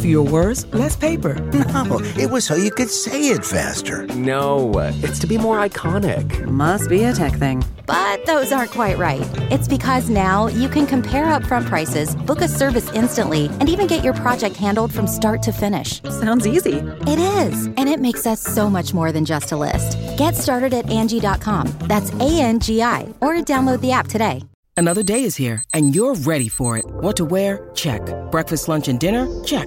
Fewer words, less paper. No, it was so you could say it faster. No, it's to be more iconic. Must be a tech thing. But those aren't quite right. It's because now you can compare upfront prices, book a service instantly, and even get your project handled from start to finish. Sounds easy. It is, and it makes us so much more than just a list. Get started at Angie.com. That's A-N-G-I, or download the app today. Another day is here, and you're ready for it. What to wear? Check. Breakfast, lunch, and dinner? Check.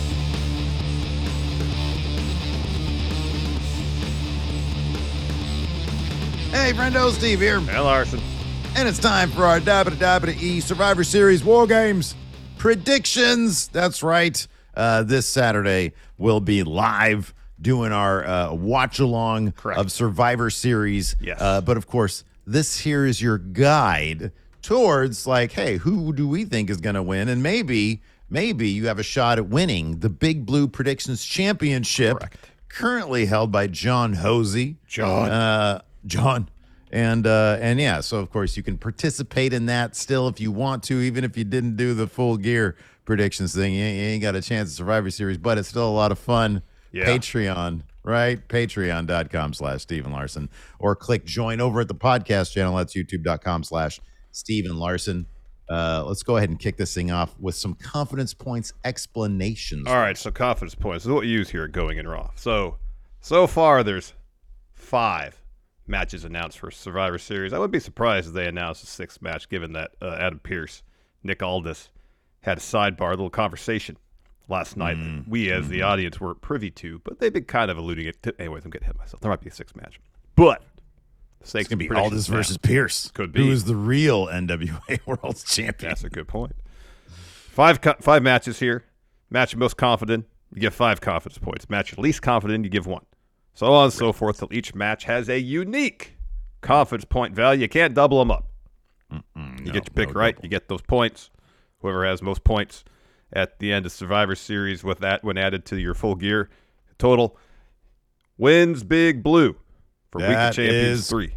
Hey, friendo, Steve here. And Larson. And it's time for our Dabba Dabba E Survivor Series War Games predictions. That's right. This Saturday we'll be live doing our watch-along of Survivor Series. Yes. But, of course, this here is your guide towards, like, hey, who do we think is going to win? And maybe you have a shot at winning the Big Blue Predictions Championship. Correct. Currently held by John Hosey. John. And yeah, so, of course, you can participate in that still if you want to, even if you didn't do the full gear predictions thing. You ain't got a chance at Survivor Series, but it's still a lot of fun. Yeah. Patreon, right? Patreon.com/Steven Larson, or click join over at the podcast channel. That's youtube.com/Steven Larson. Let's go ahead and kick this thing off with some confidence points explanations. All right, so confidence points. This is what we use here at Going In Raw. So far, there's 5 matches announced for Survivor Series. I wouldn't be surprised if they announced a 6th match, given that Adam Pearce, Nick Aldis, had a sidebar, a little conversation last night that we as the audience weren't privy to, but they've been kind of alluding it to. Anyways, I'm getting ahead of myself. There might be a 6th match. But it's going to be Aldis versus Pearce. Could be. Who is the real NWA World Champion. That's a good point. 5 matches here. Match most confident, you give 5 confidence points. Match least confident, you give 1. So on and so forth till each match has a unique confidence point value. You can't double them up. You get your pick right. Double. You get those points. Whoever has most points at the end of Survivor Series with that when added to your full gear total wins Big Blue for Week of Champions 3.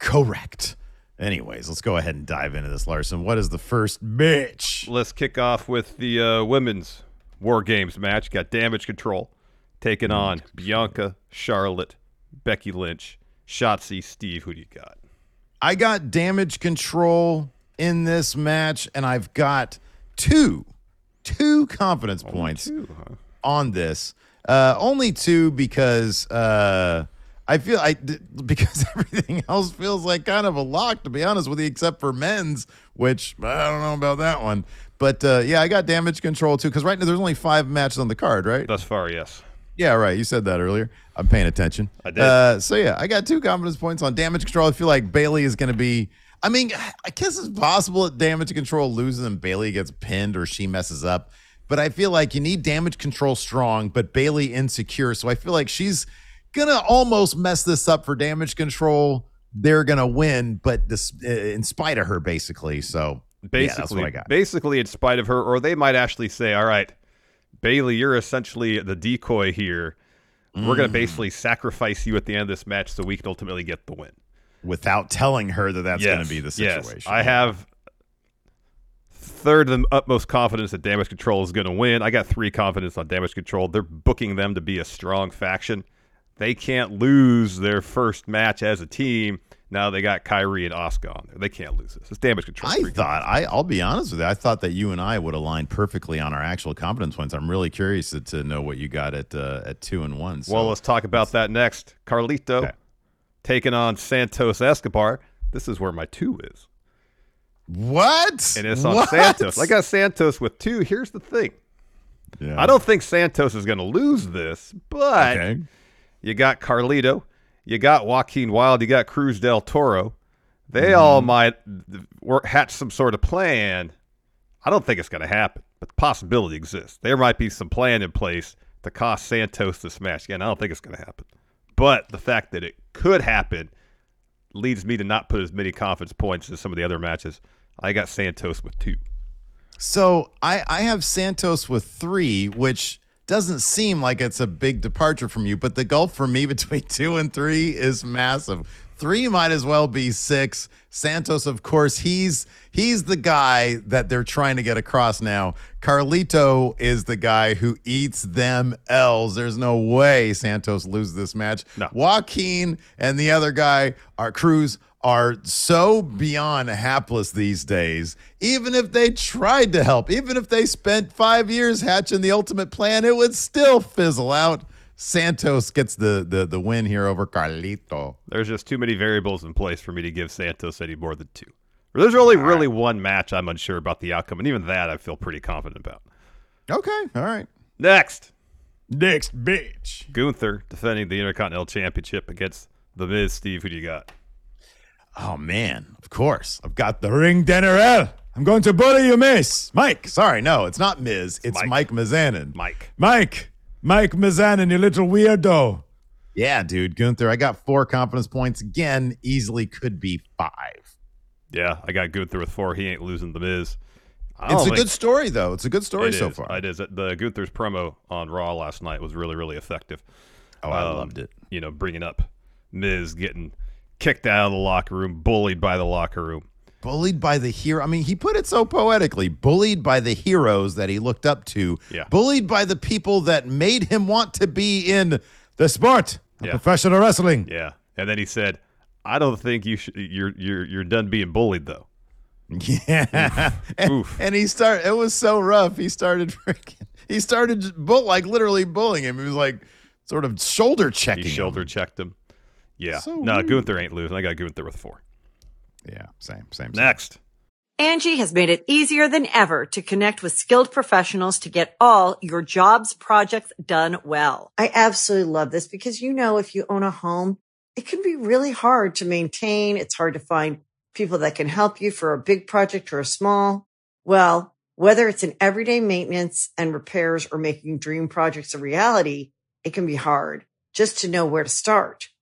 Correct. Anyways, let's go ahead and dive into this, Larson. What is the first match? Let's kick off with the women's War Games match. Got Damage Control taking on Bianca, Charlotte, Becky Lynch, Shotzi. Steve, who do you got? I got Damage Control in this match, and I've got two confidence points on this. Only 2 because I feel because everything else feels like kind of a lock, to be honest with you, except for men's, which I don't know about that one. But yeah, I got Damage Control too, because right now there's only 5 matches on the card, right? Thus far, yes. Yeah, right. You said that earlier. I'm paying attention. I did. So yeah, I got 2 confidence points on Damage Control. I feel like Bailey is going to be. I mean, I guess it's possible that Damage Control loses and Bailey gets pinned or she messes up. But I feel like you need Damage Control strong, but Bailey insecure. So I feel like she's going to almost mess this up for Damage Control. They're going to win, but this, in spite of her, basically. So yeah, that's what I got. Basically, in spite of her, or they might actually say, all right, Bailey, you're essentially the decoy here. We're going to basically sacrifice you at the end of this match so we can ultimately get the win. Without telling her that that's going to be the situation. Yes. I have third of the utmost confidence that Damage Control is going to win. I got 3 confidence on Damage Control. They're booking them to be a strong faction. They can't lose their first match as a team. Now they got Kyrie and Asuka on there. They can't lose this. It's Damage Control. I'll be honest with you. I thought that you and I would align perfectly on our actual competence points. I'm really curious to know what you got at 2 and 1. So. Well, let's talk about that next. Carlito taking on Santos Escobar. This is where my 2 is. What? And it's on Santos. I got Santos with 2. Here's the thing. Yeah. I don't think Santos is going to lose this, but you got Carlito. You got Joaquin Wilde. You got Cruz del Toro. They all might hatch some sort of plan. I don't think it's going to happen, but the possibility exists. There might be some plan in place to cost Santos this match. Again, I don't think it's going to happen. But the fact that it could happen leads me to not put as many confidence points as some of the other matches. I got Santos with 2. So I have Santos with 3, which doesn't seem like it's a big departure from you, but the gulf for me between 2 and 3 is massive. 3 might as well be 6. Santos, of course, he's the guy that they're trying to get across now. Carlito is the guy who eats them L's. There's no way Santos loses this match. No. Joaquin and the other guy, Cruz, are so beyond hapless these days. Even if they tried to help, even if they spent 5 years hatching the ultimate plan, it would still fizzle out. Santos gets the win here over Carlito. There's just too many variables in place for me to give Santos any more than 2. There's only really one match I'm unsure about the outcome, and even that I feel pretty confident about. Okay, all right. Next, bitch. Gunther defending the Intercontinental Championship against The Miz. Steve, who do you got? Oh, man, of course. I've got the ring general. I'm going to bully you, Miz. Mike, sorry, no, it's not Miz. It's Mike Mizanin. Mike Mizanin, you little weirdo. Yeah, dude, Gunther, I got 4 confidence points. Again, easily could be 5. Yeah, I got Gunther with 4. He ain't losing the Miz. It's a good story, though. It's a good story so far. It is. The Gunther's promo on Raw last night was really, really effective. Oh, I loved it. You know, bringing up Miz getting kicked out of the locker room, bullied by the locker room. Bullied by the hero. I mean, he put it so poetically. Bullied by the heroes that he looked up to. Yeah. Bullied by the people that made him want to be in the sport of professional wrestling. Yeah. And then he said, I don't think you're done being bullied, though. Yeah. And he started, it was so rough. He started like literally bullying him. He was like sort of shoulder checking. He shoulder checked him. Yeah. So no, Gunther ain't losing. I got Gunther with 4. Yeah, same. Next. Angie has made it easier than ever to connect with skilled professionals to get all your jobs projects done well. I absolutely love this because, you know, if you own a home, it can be really hard to maintain. It's hard to find people that can help you for a big project or a small. Well, whether it's in everyday maintenance and repairs or making dream projects a reality, it can be hard just to know where to start.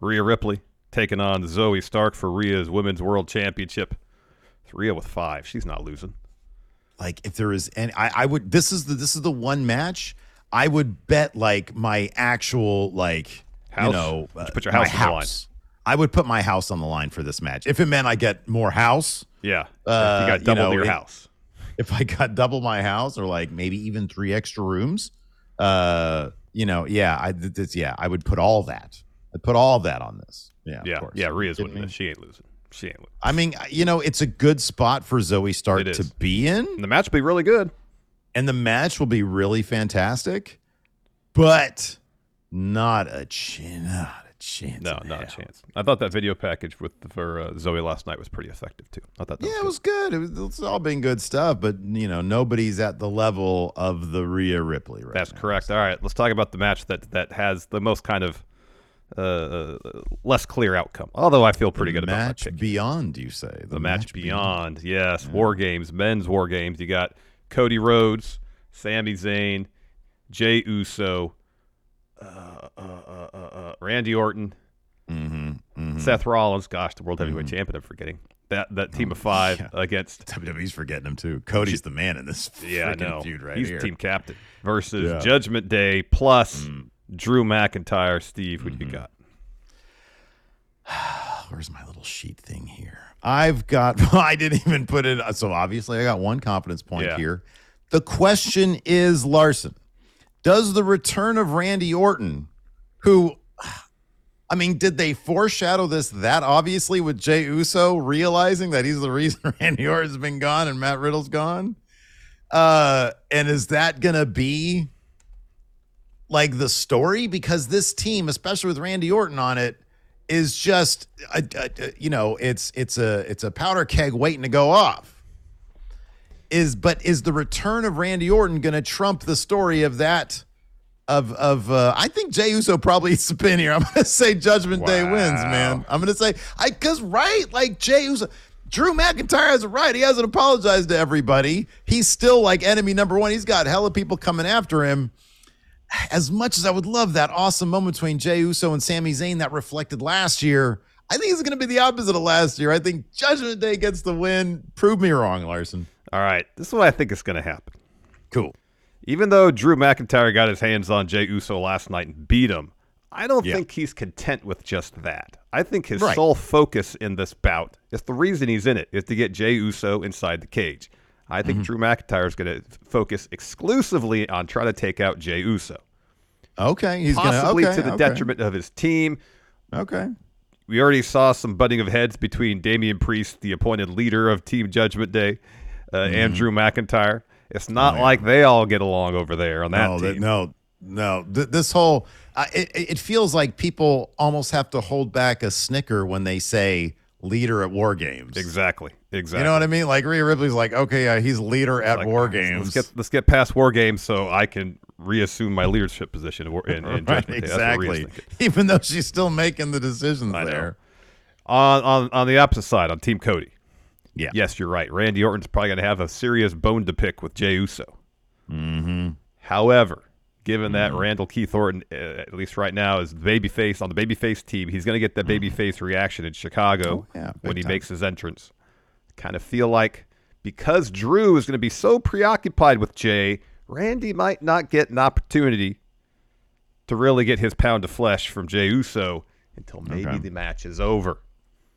Rhea Ripley taking on Zoe Stark for Rhea's Women's World Championship. It's Rhea with 5. She's not losing. Like, if there is any, I would, this is the one match I would bet, like, my actual, like, house? You know, you put your house on the line. I would put my house on the line for this match. If it meant I get more house. Yeah. If you got double your house. If I got double my house, or like maybe even 3 extra rooms, I would put all that. I put all that on this. Yeah, of course. Rhea's winning this. She ain't losing. I mean, you know, it's a good spot for Zoe Stark to be in. And the match will be really good. And the match will be really fantastic, but not a chance. No, not a chance. I thought that video package for Zoe last night was pretty effective, too. I thought that was good. It's all been good stuff, but, you know, nobody's at the level of the Rhea Ripley right now. That's correct. All right, let's talk about the match that has the most kind of less clear outcome. Although I feel pretty good about that pick. Beyond, you say? The match beyond, yes. Yeah. War Games, men's War Games. You got Cody Rhodes, Sami Zayn, Jey Uso, Randy Orton, Seth Rollins. Gosh, the World Heavyweight Champion, I'm forgetting. That team of 5 against... WWE's forgetting him, too. Cody's the man in this feud right here. He's team captain. Versus Judgment Day plus... Drew McIntyre. Steve, who do you got? Where's my little sheet thing here? I've got... I didn't even put it... So, obviously, I got 1 confidence point here. The question is, Larson, does the return of Randy Orton, who... I mean, did they foreshadow this that obviously with Jey Uso realizing that he's the reason Randy Orton's been gone and Matt Riddle's gone? And is that going to be... like the story, because this team, especially with Randy Orton on it, is just it's a powder keg waiting to go off. Is the return of Randy Orton going to trump the story of that? I think Jey Uso probably's been here. I'm going to say Judgment Day wins, man. I'm going to say Jey Uso. Drew McIntyre has a right. He hasn't apologized to everybody. He's still like enemy number 1. He's got hella people coming after him. As much as I would love that awesome moment between Jey Uso and Sami Zayn that reflected last year, I think it's going to be the opposite of last year. I think Judgment Day gets the win. Prove me wrong, Larson. All right. This is what I think is going to happen. Cool. Even though Drew McIntyre got his hands on Jey Uso last night and beat him, I don't think he's content with just that. I think his sole focus in this bout is the reason he's in it, is to get Jey Uso inside the cage. I think Drew McIntyre is going to focus exclusively on trying to take out Jey Uso. Okay. He's possibly to the detriment of his team. Okay. We already saw some butting of heads between Damian Priest, the appointed leader of Team Judgment Day, and Drew McIntyre. It's not like they all get along over there on that team. No. This whole it feels like people almost have to hold back a snicker when they say leader at War Games. Exactly. You know what I mean? Like Rhea Ripley's like, okay, he's leader at War Games. Let's get past War Games so I can reassume my leadership position in Judgment Day. Exactly. Even though she's still making the decisions there. On the opposite side, on Team Cody. Yeah. Yes, you're right. Randy Orton's probably going to have a serious bone to pick with Jey Uso. However, given that Randall Keith Orton, at least right now, is babyface on the babyface team, he's going to get that babyface reaction in Chicago when he makes his entrance. Kind of feel like because Drew is going to be so preoccupied with Jey, Randy might not get an opportunity to really get his pound of flesh from Jey Uso until maybe the match is over.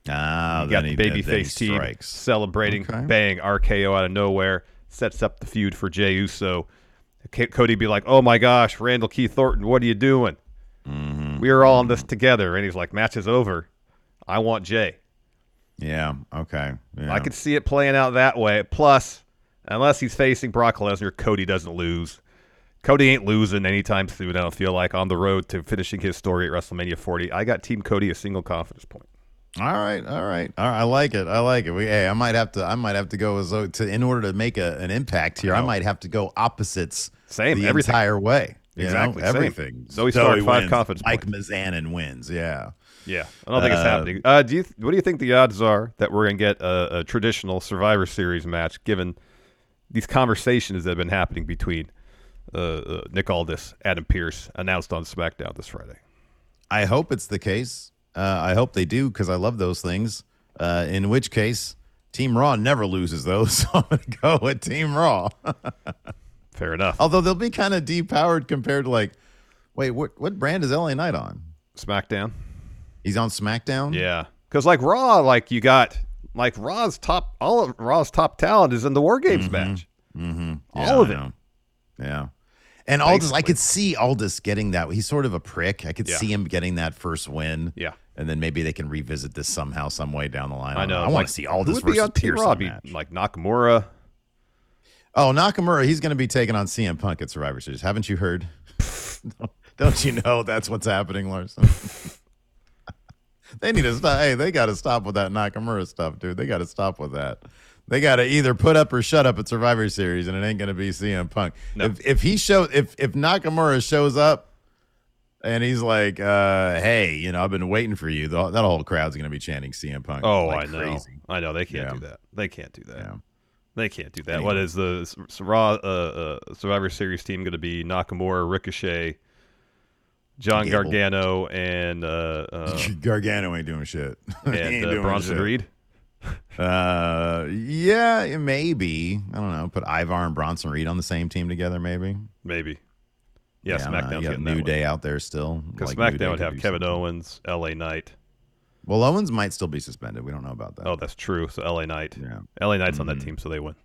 You got the babyface team celebrating, bang, RKO out of nowhere, sets up the feud for Jey Uso. Can't Cody be like, oh my gosh, Randall Keith Orton, what are you doing? We are all in this together. And he's like, match is over. I want Jey. Yeah, okay. Yeah. I could see it playing out that way. Plus, unless he's facing Brock Lesnar, Cody doesn't lose. Cody ain't losing anytime soon, I don't feel like, on the road to finishing his story at WrestleMania 40. I got Team Cody a single confidence point. All right. I like it. We, hey, I might have to go as though to, in order to make an impact here. I might have to go opposites. Same, the everything. Entire way. Exactly, you know? Everything. Zoe Stark 5 confidence points. Mike Mizanin wins. Yeah. I don't think it's happening. What do you think the odds are that we're gonna get a traditional Survivor Series match, given these conversations that have been happening between Nick Aldis, Adam Pearce, announced on SmackDown this Friday? I hope it's the case. I hope they do, because I love those things. In which case, Team Raw never loses those, so I'm going to go with Team Raw. Fair enough. Although they'll be kind of depowered compared to, like, wait, what brand is LA Knight on? SmackDown. He's on SmackDown? Yeah. Because, like, Raw, like, you got, like, all of Raw's top talent is in the War Games match. Mm-hmm. All of it. Yeah. And basically. Aldis, I could see Aldis getting that. He's sort of a prick. I could see him getting that first win. Yeah. And then maybe they can revisit this somehow, some way down the line. I know. I want to see Aldis versus Pearce match. Like Nakamura. Oh, Nakamura, he's going to be taking on CM Punk at Survivor Series. Haven't you heard? Don't you know that's what's happening, Larson? They need to stop. Hey, they got to stop with that Nakamura stuff, dude. They got to stop with that. They got to either put up or shut up at Survivor Series, and it ain't going to be CM Punk. No. If Nakamura shows up, and he's like, hey, you know, I've been waiting for you. That whole crowd's going to be chanting CM Punk. Oh, like, I know. Crazy. I know. They can't do that. They can't do that. Yeah. They can't do that. Anyway. What is the Raw Survivor Series team going to be? Nakamura, Ricochet, John Gargano, and... Gargano ain't doing shit. And Bronson Reed? Yeah, maybe. I don't know. Put Ivar and Bronson Reed on the same team together, maybe. Maybe. Yeah, SmackDown's getting New Day out there still. Because like SmackDown would have Kevin Owens, LA Knight. Well, Owens might still be suspended. We don't know about that. Oh, that's true. So LA Knight. Yeah. LA Knight's on that team, so they win.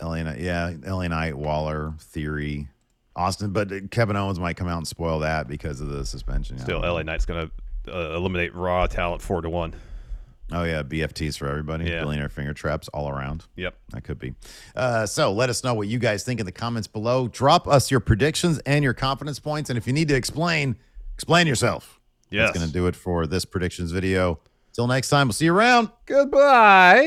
LA Knight, yeah. LA Knight, Waller, Theory, Austin. But Kevin Owens might come out and spoil that because of the suspension. Still, LA Knight's going to eliminate Raw talent 4-1. Oh, yeah, BFTs for everybody. Yeah. Billionaire finger traps all around. Yep. That could be. So let us know what you guys think in the comments below. Drop us your predictions and your confidence points. And if you need to explain yourself. Yes. That's going to do it for this predictions video. Till next time, we'll see you around. Goodbye.